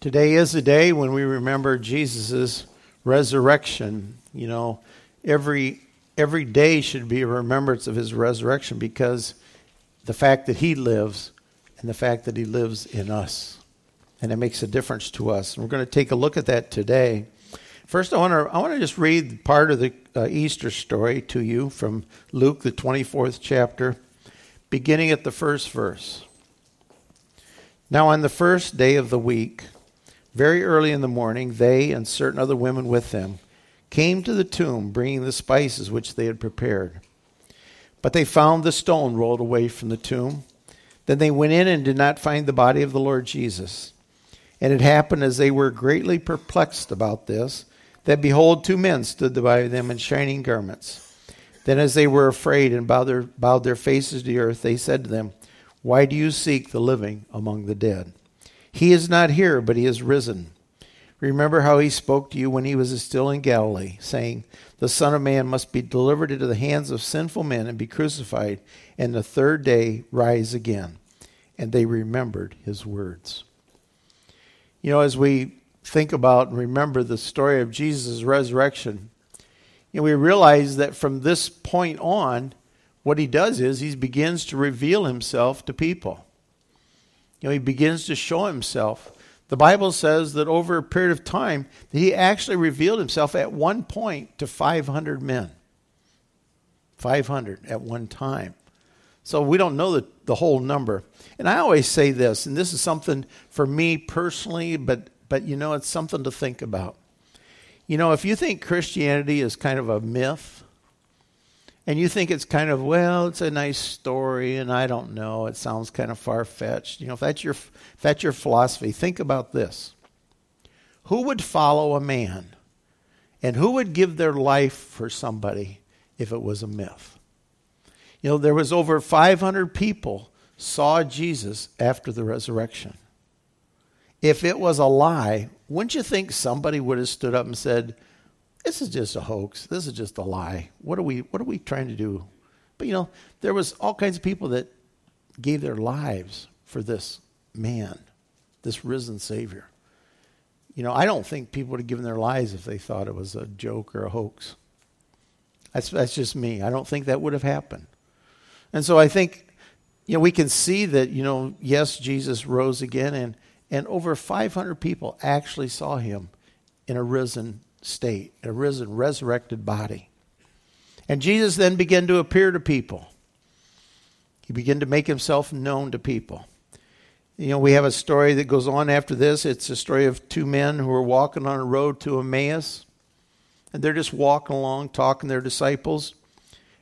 Today is a day when we remember Jesus' resurrection. You know, every day should be a remembrance of his resurrection, because the fact that he lives and the fact that he lives in us. And it makes a difference to us. And we're going to take a look at that today. First, I want to just read part of the Easter story to you from Luke, the 24th chapter, beginning at the first verse. Now on the first day of the week, very early in the morning, they and certain other women with them came to the tomb, bringing the spices which they had prepared. But they found the stone rolled away from the tomb. Then they went in and did not find the body of the Lord Jesus. And it happened, as they were greatly perplexed about this, that behold, two men stood by them in shining garments. Then as they were afraid and bowed their faces to the earth, they said to them, "Why do you seek the living among the dead? He is not here, but he is risen. Remember how he spoke to you when he was still in Galilee, saying, 'The Son of Man must be delivered into the hands of sinful men and be crucified, and the third day rise again.' And they remembered his words." You know, as we think about and remember the story of Jesus' resurrection, you know, we realize that from this point on, what he does is he begins to reveal himself to people. You know, he begins to show himself. The Bible says that over a period of time, that he actually revealed himself at one point to 500 men. 500 at one time. So we don't know the whole number. And I always say this, and this is something for me personally, but you know, it's something to think about. You know, if you think Christianity is kind of a myth, and you think it's kind of, well, it's a nice story, and I don't know, it sounds kind of far-fetched. You know, if that's your philosophy, think about this. Who would follow a man, and who would give their life for somebody if it was a myth? You know, there was over 500 people saw Jesus after the resurrection. If it was a lie, wouldn't you think somebody would have stood up and said, "This is just a hoax. This is just a lie. What are we trying to do?" But you know, there was all kinds of people that gave their lives for this man, this risen Savior. You know, I don't think people would have given their lives if they thought it was a joke or a hoax. That's just me. I don't think that would have happened. And so I think, you know, we can see that, you know, yes, Jesus rose again, and over 500 people actually saw him in a risen state, a risen, resurrected body. And Jesus then began to appear to people. He began to make himself known to people. You know, we have a story that goes on after this. It's a story of two men who are walking on a road to Emmaus, and they're just walking along, talking to their disciples,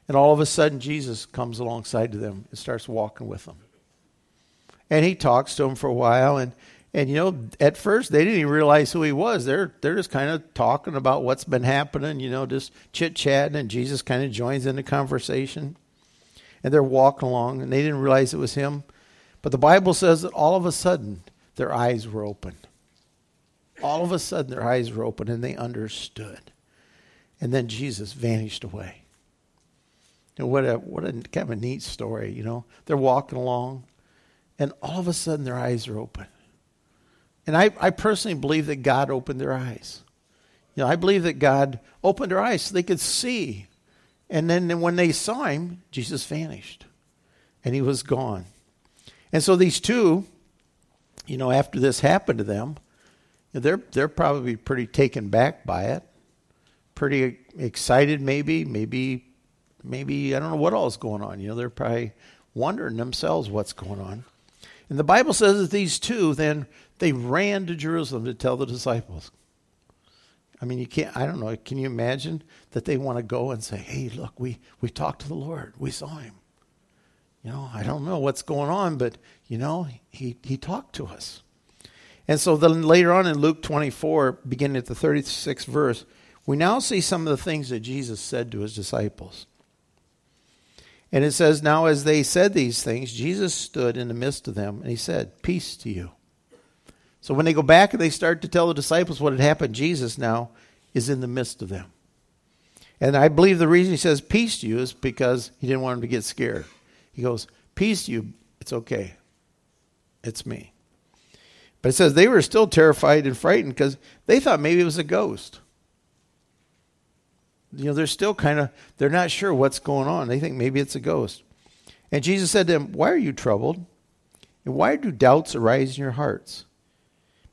and all of a sudden Jesus comes alongside to them and starts walking with them. And he talks to them for a while, and you know, at first they didn't even realize who he was. They're just kind of talking about what's been happening, you know, just chit-chatting, and Jesus kind of joins in the conversation. And they're walking along, and they didn't realize it was him. But the Bible says that all of a sudden their eyes were open. All of a sudden their eyes were open, and they understood. And then Jesus vanished away. And what a kind of a neat story, you know. They're walking along, and all of a sudden their eyes are open. And I personally believe that God opened their eyes. You know, I believe that God opened their eyes so they could see. And then when they saw him, Jesus vanished. And he was gone. And so these two, you know, after this happened to them, they're probably pretty taken back by it. Pretty excited maybe, I don't know what all is going on. You know, they're probably wondering themselves what's going on. And the Bible says that these two then, they ran to Jerusalem to tell the disciples. I mean, can you imagine that they want to go and say, "Hey, look, we talked to the Lord. We saw him. You know, I don't know what's going on, but, you know, he talked to us." And so then later on in Luke 24, beginning at the 36th verse, we now see some of the things that Jesus said to his disciples. And it says, "Now as they said these things, Jesus stood in the midst of them, and he said, 'Peace to you.'" So when they go back and they start to tell the disciples what had happened, Jesus now is in the midst of them. And I believe the reason he says "peace to you" is because he didn't want them to get scared. He goes, "Peace to you, it's okay. It's me." But it says they were still terrified and frightened because they thought maybe it was a ghost. You know, they're still kind of, they're not sure what's going on. They think maybe it's a ghost. And Jesus said to them, why are you troubled? And why do doubts arise in your hearts?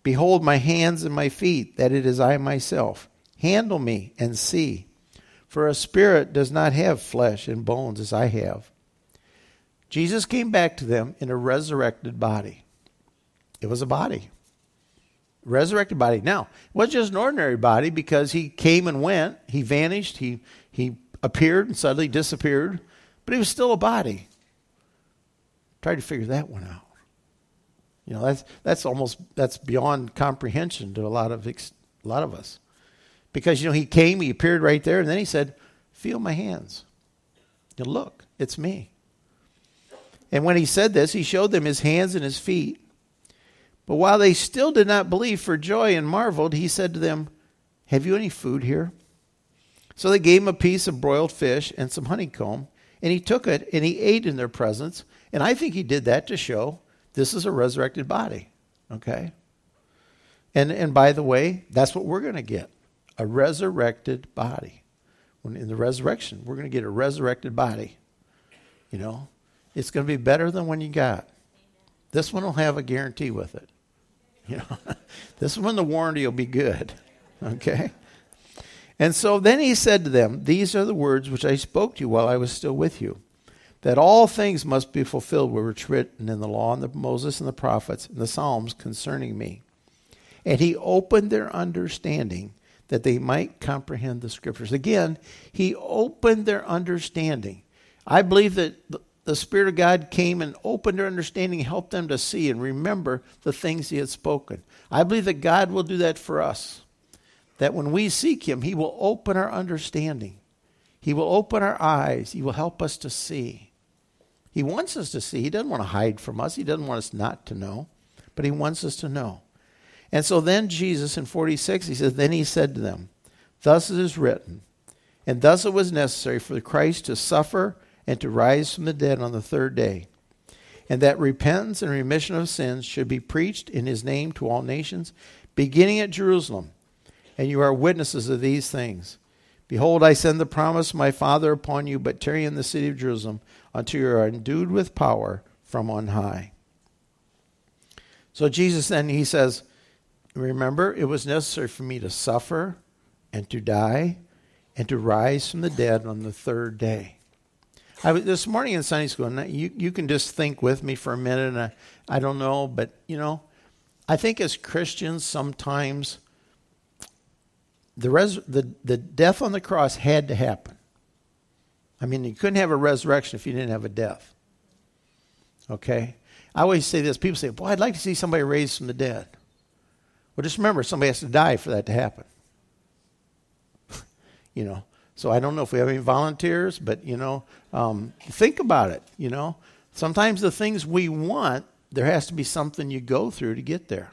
Behold my hands and my feet, that it is I myself. Handle me and see. For a spirit does not have flesh and bones as I have. Jesus came back to them in a resurrected body. It was a body. Resurrected body. Now, it wasn't just an ordinary body because he came and went. He vanished. He appeared and suddenly disappeared. But he was still a body. Tried to figure that one out. You know, that's beyond comprehension to a lot of us. Because, you know, he came, he appeared right there, and then he said, feel my hands. You look, it's me. And when he said this, he showed them his hands and his feet. But while they still did not believe for joy and marveled, he said to them, have you any food here? So they gave him a piece of broiled fish and some honeycomb, and he took it and he ate in their presence. And I think he did that to show this is a resurrected body, okay? And by the way, that's what we're going to get, a resurrected body. When in the resurrection, we're going to get a resurrected body, you know? It's going to be better than when you got. This one will have a guarantee with it. You know, this one, the warranty will be good. Okay? And so then he said to them, these are the words which I spoke to you while I was still with you, that all things must be fulfilled which were written in the law and the Moses and the prophets and the Psalms concerning me. And he opened their understanding that they might comprehend the scriptures. Again, he opened their understanding. I believe that the Spirit of God came and opened their understanding, helped them to see and remember the things he had spoken. I believe that God will do that for us, that when we seek him, he will open our understanding. He will open our eyes. He will help us to see. He wants us to see. He doesn't want to hide from us. He doesn't want us not to know, but he wants us to know. And so then Jesus in 46, he says, then he said to them, thus it is written, and thus it was necessary for Christ to suffer and to rise from the dead on the third day, and that repentance and remission of sins should be preached in his name to all nations, beginning at Jerusalem. And you are witnesses of these things. Behold, I send the promise of my Father upon you, but tarry in the city of Jerusalem until you are endued with power from on high. So Jesus then, he says, remember, it was necessary for me to suffer and to die and to rise from the dead on the third day. This morning in Sunday school, and you can just think with me for a minute, and I don't know, but, you know, I think as Christians sometimes the death on the cross had to happen. I mean, you couldn't have a resurrection if you didn't have a death. Okay? I always say this. People say, boy, I'd like to see somebody raised from the dead. Well, just remember, somebody has to die for that to happen. You know? So I don't know if we have any volunteers, but, you know, think about it, you know. Sometimes the things we want, there has to be something you go through to get there.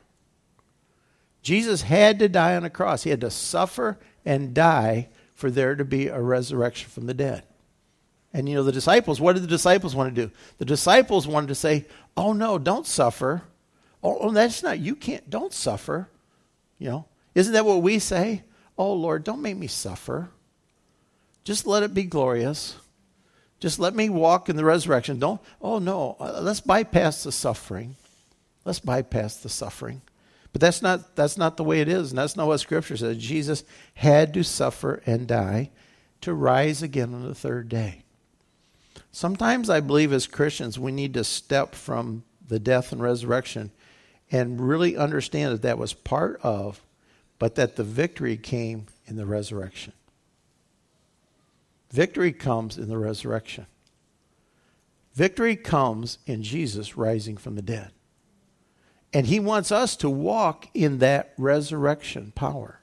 Jesus had to die on a cross. He had to suffer and die for there to be a resurrection from the dead. And, you know, the disciples, what did the disciples want to do? The disciples wanted to say, oh, no, don't suffer. Oh, that's not, you can't, don't suffer. You know, isn't that what we say? Oh, Lord, don't make me suffer. Just let it be glorious. Just let me walk in the resurrection. Don't, oh no, let's bypass the suffering. Let's bypass the suffering. But that's not the way it is, and that's not what Scripture says. Jesus had to suffer and die to rise again on the third day. Sometimes I believe as Christians we need to step from the death and resurrection and really understand that that was part of, but that the victory came in the resurrection. Victory comes in the resurrection. Victory comes in Jesus rising from the dead. And he wants us to walk in that resurrection power.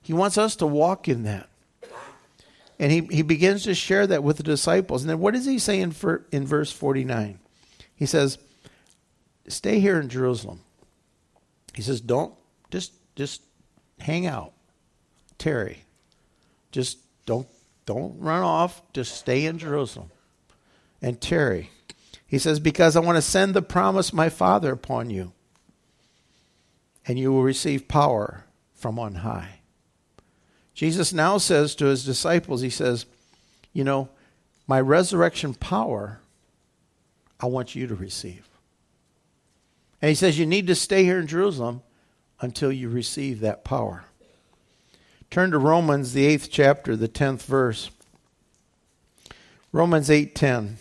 He wants us to walk in that. And he begins to share that with the disciples. And then what does he say in verse 49? He says, stay here in Jerusalem. He says, don't, just hang out. Tarry. Just Don't run off. Just stay in Jerusalem and tarry. He says, because I want to send the promise of my Father upon you. and you will receive power from on high. Jesus now says to his disciples, he says, you know, my resurrection power, I want you to receive. And he says, you need to stay here in Jerusalem until you receive that power. Turn to Romans, the 8th chapter, the 10th verse. Romans 8:10.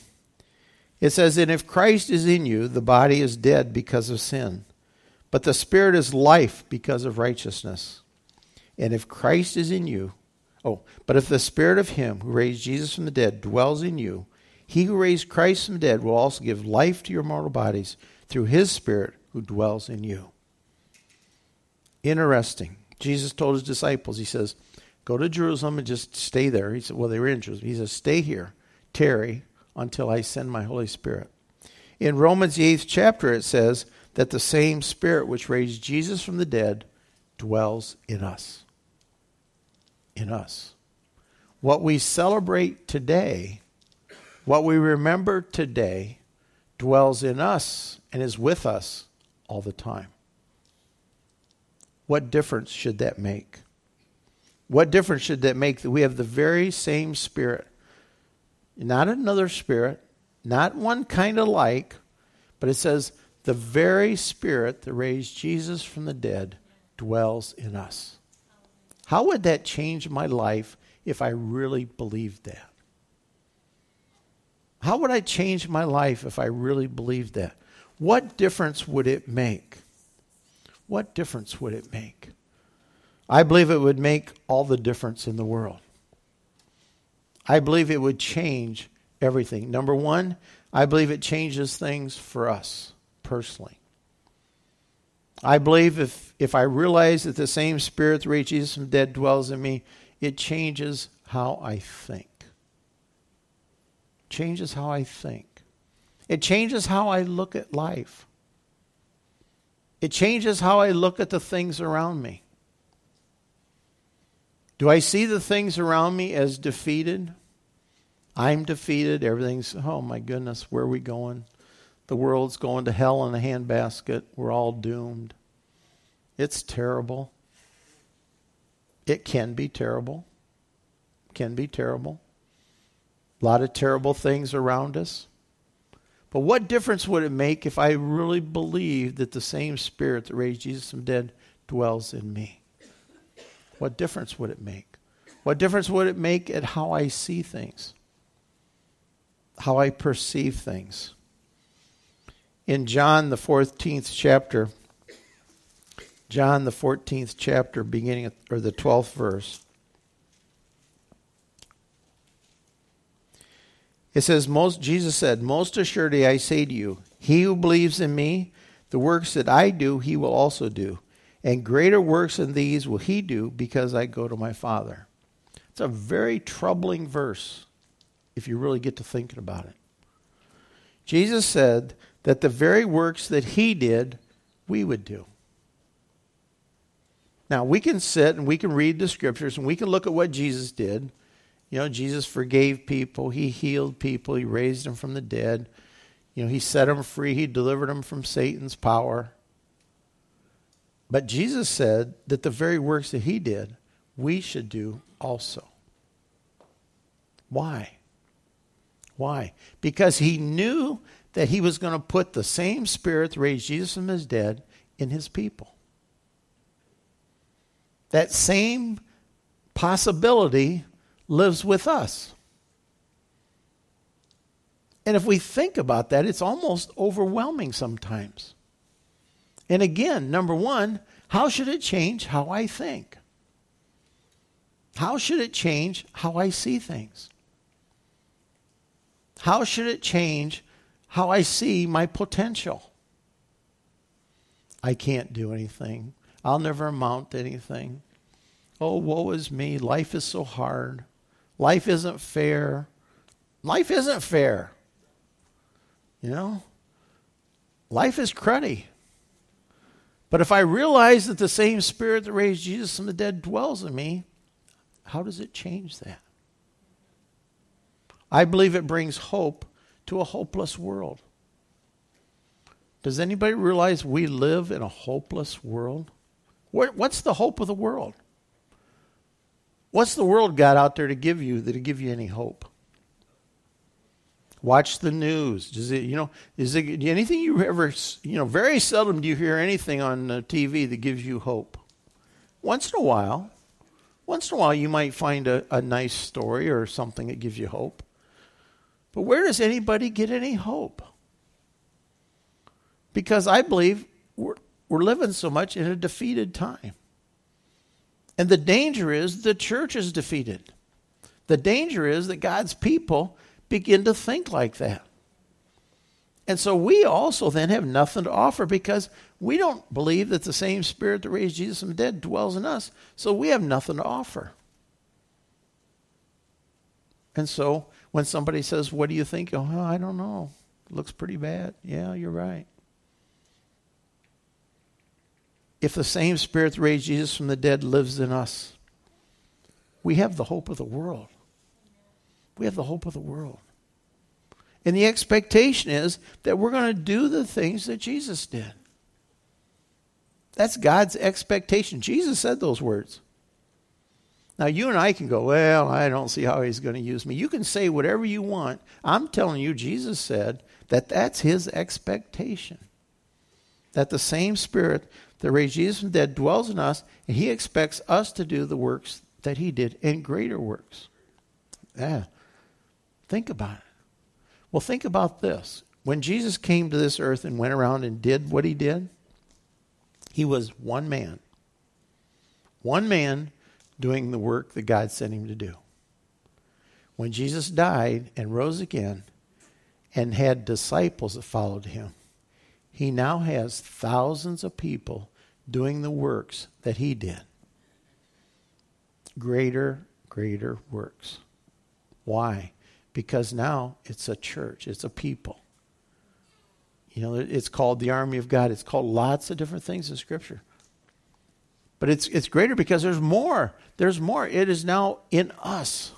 It says, and if Christ is in you, the body is dead because of sin, but the spirit is life because of righteousness. And if Christ is in you, but if the spirit of him who raised Jesus from the dead dwells in you, he who raised Christ from the dead will also give life to your mortal bodies through his spirit who dwells in you. Interesting. Jesus told his disciples, he says, go to Jerusalem and just stay there. He said, well, they were in Jerusalem. He says, stay here, tarry until I send my Holy Spirit. In Romans, the 8th chapter, it says that the same Spirit which raised Jesus from the dead dwells in us. In us. What we celebrate today, what we remember today, dwells in us and is with us all the time. What difference should that make? What difference should that make that we have the very same Spirit? Not another spirit, not one kind of like, but it says the very Spirit that raised Jesus from the dead dwells in us. How would that change my life if I really believed that? How would I change my life if I really believed that? What difference would it make? What difference would it make? I believe it would make all the difference in the world. I believe it would change everything. Number one, I believe it changes things for us personally. I believe if I realize that the same Spirit that raised Jesus from the dead dwells in me, it changes how I think. Changes how I think. It changes how I look at life. It changes how I look at the things around me. Do I see the things around me as defeated? I'm defeated. Everything's, oh my goodness, where are we going? The world's going to hell in a handbasket. We're all doomed. It's terrible. It can be terrible. Can be terrible. A lot of terrible things around us. But what difference would it make if I really believed that the same Spirit that raised Jesus from the dead dwells in me? What difference would it make? What difference would it make at how I see things? How I perceive things? In John, the 14th chapter, John, the 14th chapter, beginning at, or the 12th verse, it says, Jesus said, most assuredly I say to you, he who believes in me, the works that I do, he will also do. And greater works than these will he do, because I go to my Father. It's a very troubling verse if you really get to thinking about it. Jesus said that the very works that he did, we would do. Now, we can sit and we can read the scriptures and we can look at what Jesus did. You know, Jesus forgave people. He healed people. He raised them from the dead. You know, he set them free. He delivered them from Satan's power. But Jesus said that the very works that he did, we should do also. Why? Why? Because he knew that he was going to put the same Spirit that raised Jesus from his dead in his people. That same possibility lives with us. And if we think about that, it's almost overwhelming sometimes. And again, number one, how should it change how I think? How should it change how I see things? How should it change how I see my potential? I can't do anything. I'll never amount to anything. Oh, woe is me. Life is so hard. Life isn't fair. Life isn't fair. You know? Life is cruddy. But if I realize that the same Spirit that raised Jesus from the dead dwells in me, how does it change that? I believe it brings hope to a hopeless world. Does anybody realize we live in a hopeless world? What's the hope of the world? What's the world got out there to give you that'll give you any hope? Watch the news. Is it anything you ever, very seldom do you hear anything on TV that gives you hope. Once in a while you might find a nice story or something that gives you hope. But where does anybody get any hope? Because I believe we're living so much in a defeated time. And the danger is the church is defeated. The danger is that God's people begin to think like that. And so we also then have nothing to offer because we don't believe that the same spirit that raised Jesus from the dead dwells in us. So we have nothing to offer. And so when somebody says, what do you think? Oh, I don't know. It looks pretty bad. Yeah, you're right. If the same spirit that raised Jesus from the dead lives in us, we have the hope of the world. We have the hope of the world. And the expectation is that we're going to do the things that Jesus did. That's God's expectation. Jesus said those words. Now, you and I can go, well, I don't see how he's going to use me. You can say whatever you want. I'm telling you, Jesus said that that's his expectation. That the same spirit that raised Jesus from the dead dwells in us, and he expects us to do the works that he did and greater works. Yeah. Think about it. Well, think about this. When Jesus came to this earth and went around and did what he did, he was one man. One man doing the work that God sent him to do. When Jesus died and rose again and had disciples that followed him, he now has thousands of people doing the works that he did. Greater works. Why? Because now it's a church. It's a people. It's called the army of God. It's called lots of different things in Scripture. But it's greater because there's more. There's more. It is now in us.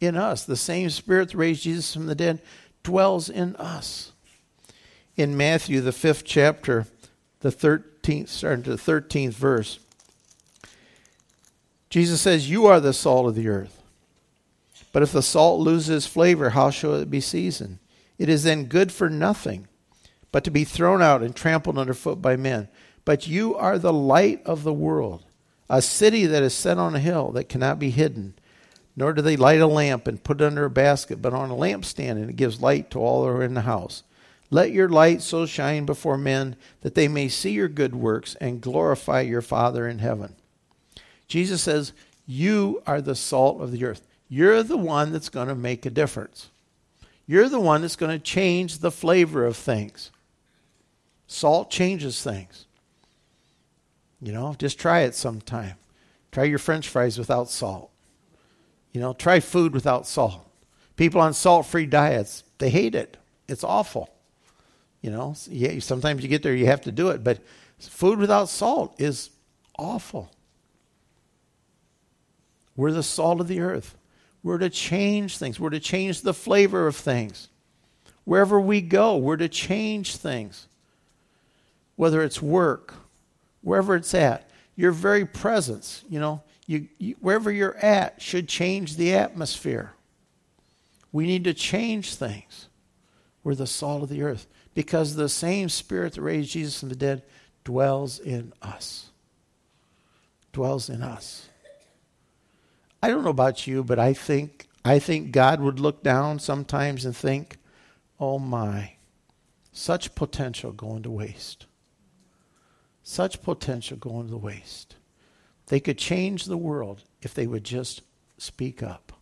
In us. The same spirit that raised Jesus from the dead dwells in us. In Matthew, the 5th chapter, starting to the 13th verse, Jesus says, "You are the salt of the earth. But if the salt loses flavor, how shall it be seasoned? It is then good for nothing, but to be thrown out and trampled underfoot by men. But you are the light of the world, a city that is set on a hill that cannot be hidden. Nor do they light a lamp and put it under a basket, but on a lampstand, and it gives light to all who are in the house. Let your light so shine before men that they may see your good works and glorify your Father in heaven." Jesus says, "You are the salt of the earth." You're the one that's going to make a difference. You're the one that's going to change the flavor of things. Salt changes things. Just try it sometime. Try your French fries without salt. Try food without salt. People on salt-free diets, they hate it. It's awful. Sometimes you get there, you have to do it. But food without salt is awful. We're the salt of the earth. We're to change things. We're to change the flavor of things. Wherever we go, we're to change things. Whether it's work, wherever it's at, your very presence, wherever you're at should change the atmosphere. We need to change things. We're the salt of the earth because the same spirit that raised Jesus from the dead dwells in us. Dwells in us. I don't know about you, but I think God would look down sometimes and think, "Oh my, such potential going to waste. Such potential going to waste. They could change the world if they would just speak up.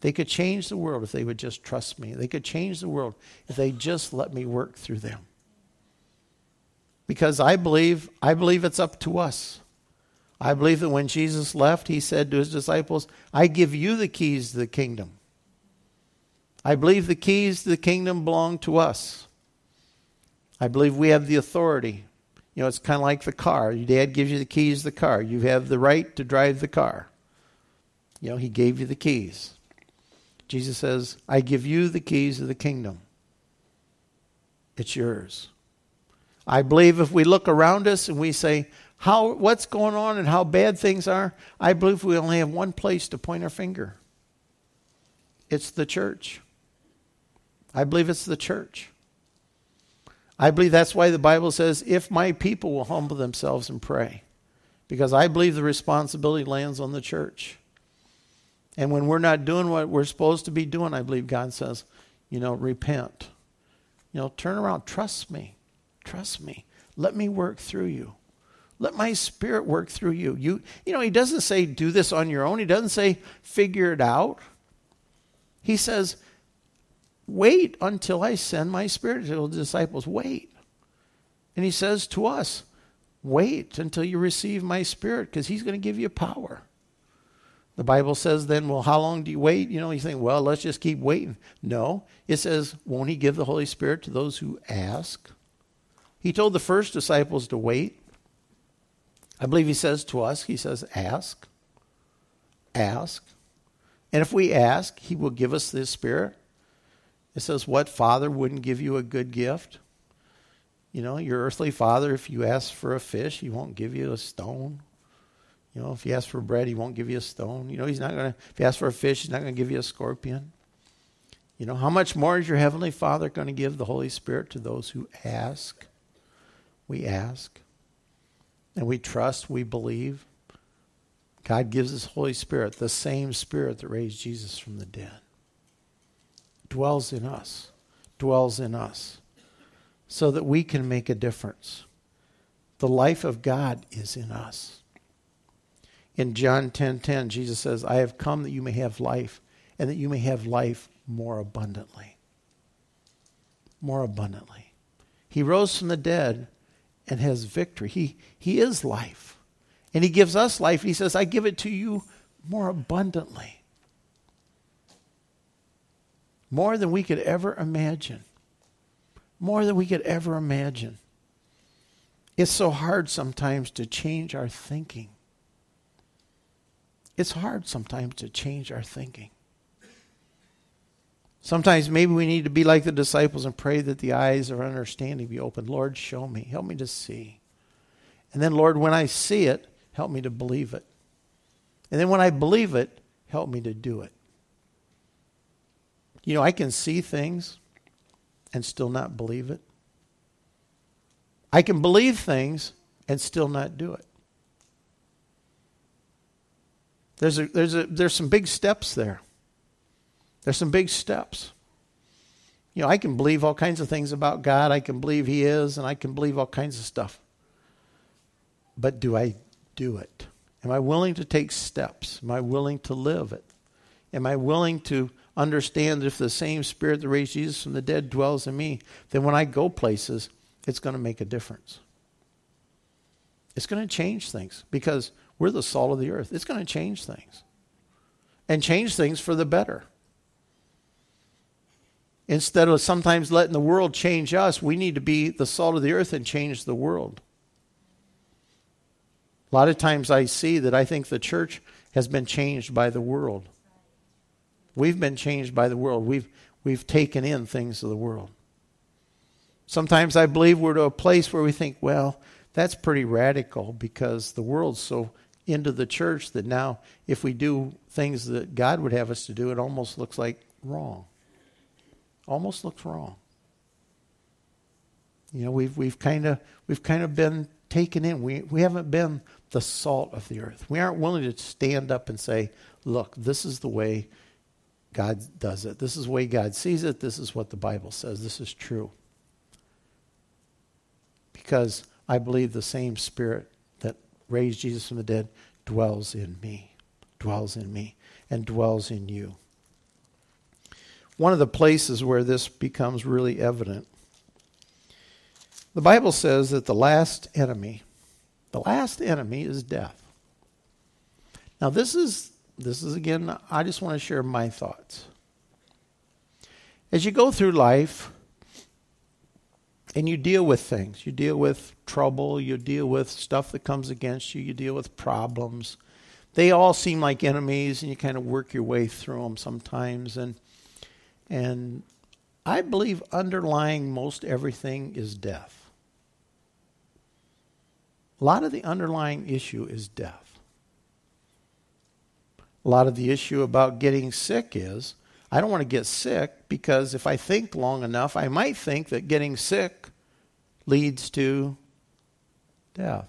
They could change the world if they would just trust me. They could change the world if they just let me work through them." Because I believe it's up to us. I believe that when Jesus left, he said to his disciples, "I give you the keys to the kingdom." I believe the keys to the kingdom belong to us. I believe we have the authority. It's kind of like the car. Your dad gives you the keys to the car. You have the right to drive the car. He gave you the keys. Jesus says, "I give you the keys of the kingdom. It's yours." I believe if we look around us and we say, what's going on and how bad things are, I believe we only have one place to point our finger. It's the church. I believe it's the church. I believe that's why the Bible says, if my people will humble themselves and pray. Because I believe the responsibility lands on the church. And when we're not doing what we're supposed to be doing, I believe God says, repent. Turn around. Trust me. Trust me. Let me work through you. Let my spirit work through you. He doesn't say do this on your own. He doesn't say figure it out. He says, wait until I send my spirit to the disciples. Wait. And he says to us, wait until you receive my spirit, because he's going to give you power. The Bible says then, well, how long do you wait? You think, well, let's just keep waiting. No, it says, won't he give the Holy Spirit to those who ask? He told the first disciples to wait. I believe he says to us, he says, ask, ask. And if we ask, he will give us this spirit. It says, what father wouldn't give you a good gift? Your earthly father, if you ask for a fish, he won't give you a stone. If you ask for bread, he won't give you a stone. If you ask for a fish, he's not going to give you a scorpion. How much more is your heavenly Father going to give the Holy Spirit to those who ask? We ask. And we trust, we believe. God gives us Holy Spirit, the same Spirit that raised Jesus from the dead. Dwells in us. Dwells in us. So that we can make a difference. The life of God is in us. In John 10:10, Jesus says, I have come that you may have life, and that you may have life more abundantly. More abundantly. He rose from the dead and has victory. He is life. And he gives us life. He says, I give it to you more abundantly. More than we could ever imagine. More than we could ever imagine. It's so hard sometimes to change our thinking. It's hard sometimes to change our thinking. Sometimes maybe we need to be like the disciples and pray that the eyes of understanding be open. Lord, show me. Help me to see. And then, Lord, when I see it, help me to believe it. And then when I believe it, help me to do it. I can see things and still not believe it. I can believe things and still not do it. There's some big steps there. There's some big steps. I can believe all kinds of things about God. I can believe he is, and I can believe all kinds of stuff. But do I do it? Am I willing to take steps? Am I willing to live it? Am I willing to understand if the same spirit that raised Jesus from the dead dwells in me, then when I go places, it's going to make a difference. It's going to change things because we're the salt of the earth. It's going to change things and change things for the better. Instead of sometimes letting the world change us, we need to be the salt of the earth and change the world. A lot of times I see that I think the church has been changed by the world. We've been changed by the world. We've taken in things of the world. Sometimes I believe we're to a place where we think, well, that's pretty radical because the world's so into the church that now if we do things that God would have us to do, it almost looks like wrong. Almost looks wrong. We've kind of been taken in. We haven't been the salt of the earth. We aren't willing to stand up and say, look, this is the way God does it. This is the way God sees it. This is what the Bible says. This is true. Because I believe the same spirit that raised Jesus from the dead dwells in me, and dwells in you. One of the places where this becomes really evident, the Bible says that the last enemy is death. Now this is again, I just want to share my thoughts. As you go through life and you deal with things, you deal with trouble, you deal with stuff that comes against you, you deal with problems. They all seem like enemies and you kind of work your way through them sometimes, and I believe underlying most everything is death. A lot of the underlying issue is death. A lot of the issue about getting sick is, I don't want to get sick because if I think long enough, I might think that getting sick leads to death.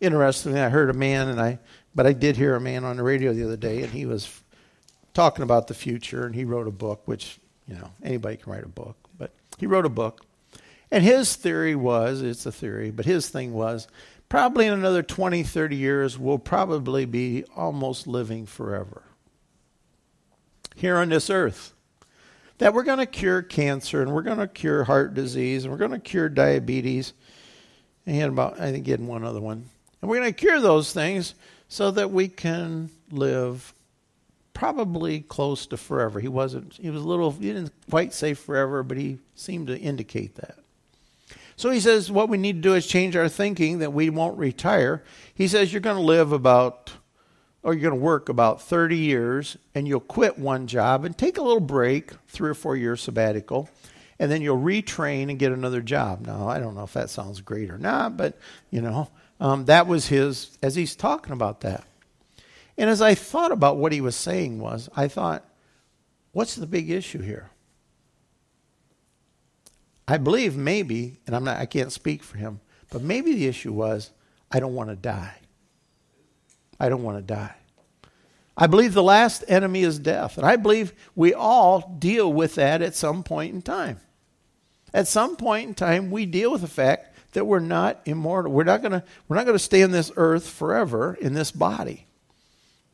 Interestingly, I heard a man, but I did hear a man on the radio the other day, and he was talking about the future, and he wrote a book, which, anybody can write a book, but he wrote a book. And his theory was, it's a theory, but his thing was, probably in another 20, 30 years, we'll probably be almost living forever here on this earth. That we're going to cure cancer, and we're going to cure heart disease, and we're going to cure diabetes. And he had he had one other one. And we're going to cure those things so that we can live probably close to forever. He didn't quite say forever, but he seemed to indicate that. So he says what we need to do is change our thinking that we won't retire. He says you're going to you're going to work about 30 years, and you'll quit one job and take a little break, 3 or 4 year sabbatical, and then you'll retrain and get another job. Now, I don't know if that sounds great or not, but, that was his, as he's talking about that. And as I thought about what he was saying I thought, what's the big issue here? I believe maybe, and I can't speak for him, but maybe the issue was, I don't want to die. I don't want to die. I believe the last enemy is death. And I believe we all deal with that at some point in time. At some point in time, we deal with the fact that we're not immortal. We're not going to stay in this earth forever in this body.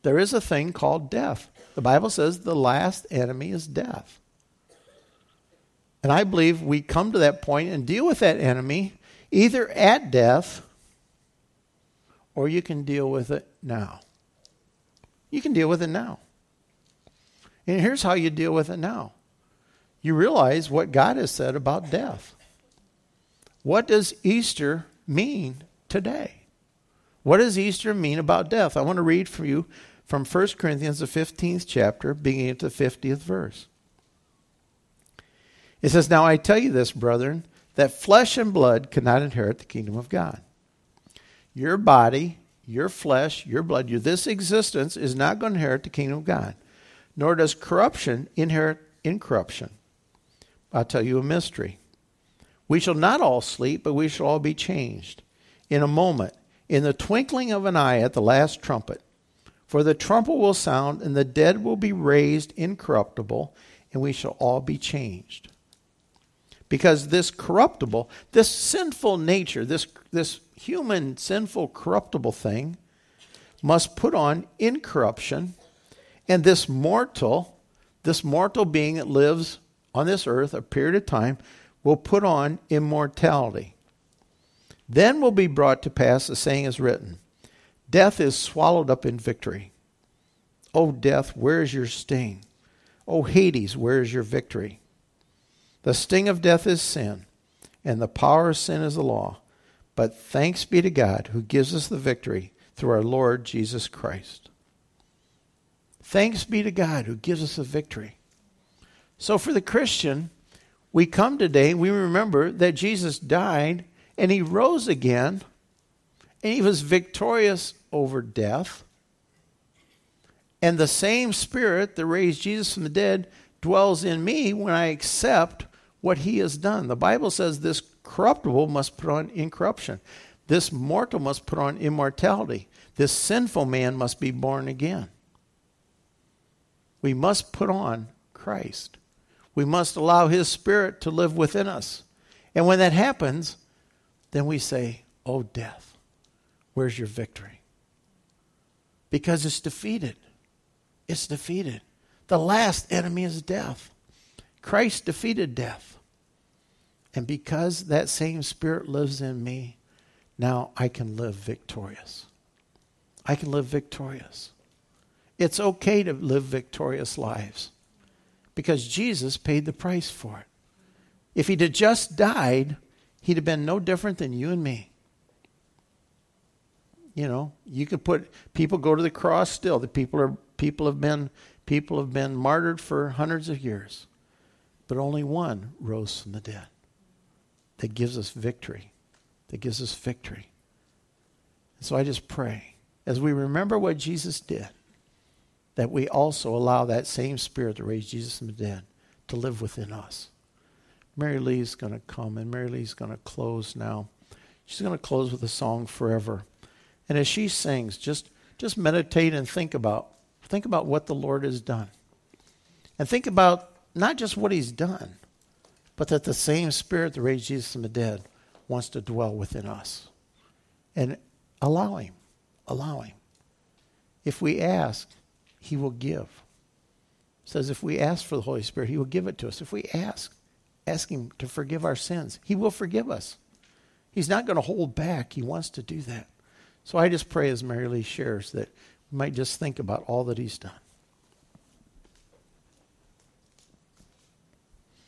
There is a thing called death. The Bible says the last enemy is death. And I believe we come to that point and deal with that enemy either at death, or you can deal with it now. You can deal with it now. And here's how you deal with it now. You realize what God has said about death. What does Easter mean today? What does Easter mean about death? I want to read for you from 1 Corinthians, the 15th chapter, beginning at the 50th verse. It says, "Now I tell you this, brethren, that flesh and blood cannot inherit the kingdom of God." Your body, your flesh, your blood, this existence is not going to inherit the kingdom of God, nor does corruption inherit incorruption. I'll tell you a mystery. We shall not all sleep, but we shall all be changed in a moment, in the twinkling of an eye at the last trumpet. For the trumpet will sound, and the dead will be raised incorruptible, and we shall all be changed. Because this corruptible, this sinful nature, this human, sinful, corruptible thing must put on incorruption, and this mortal being that lives on this earth a period of time will put on immortality. Then will be brought to pass the saying is written, "Death is swallowed up in victory. O death, where is your sting? O Hades, where is your victory? The sting of death is sin, and the power of sin is the law. But thanks be to God who gives us the victory through our Lord Jesus Christ." Thanks be to God who gives us the victory. So for the Christian, we come today and we remember that Jesus died and he rose again and he was victorious over death. And the same Spirit that raised Jesus from the dead dwells in me when I accept what he has done. The Bible says this corruptible must put on incorruption. This mortal must put on immortality. This sinful man must be born again. We must put on Christ. We must allow his Spirit to live within us. And when that happens, then we say, "Oh, death, where's your victory?" Because it's defeated. It's defeated. The last enemy is death. Christ defeated death. And because that same Spirit lives in me, now I can live victorious. I can live victorious. It's okay to live victorious lives because Jesus paid the price for it. If he'd have just died, he'd have been no different than you and me. You could people go to the cross still. The people have been martyred for hundreds of years, but only one rose from the dead. That gives us victory. So I just pray, as we remember what Jesus did, that we also allow that same spirit that raised Jesus from the dead to live within us. Mary Lee's going to come, and Mary Lee's going to close now. She's going to close with a song, Forever. And as she sings, just meditate and think about what the Lord has done. And think about not just what he's done, but that the same spirit that raised Jesus from the dead wants to dwell within us. And allow him. If we ask, he will give. It says if we ask for the Holy Spirit, he will give it to us. If we ask him to forgive our sins, he will forgive us. He's not going to hold back. He wants to do that. So I just pray, as Mary Lee shares, that we might just think about all that he's done.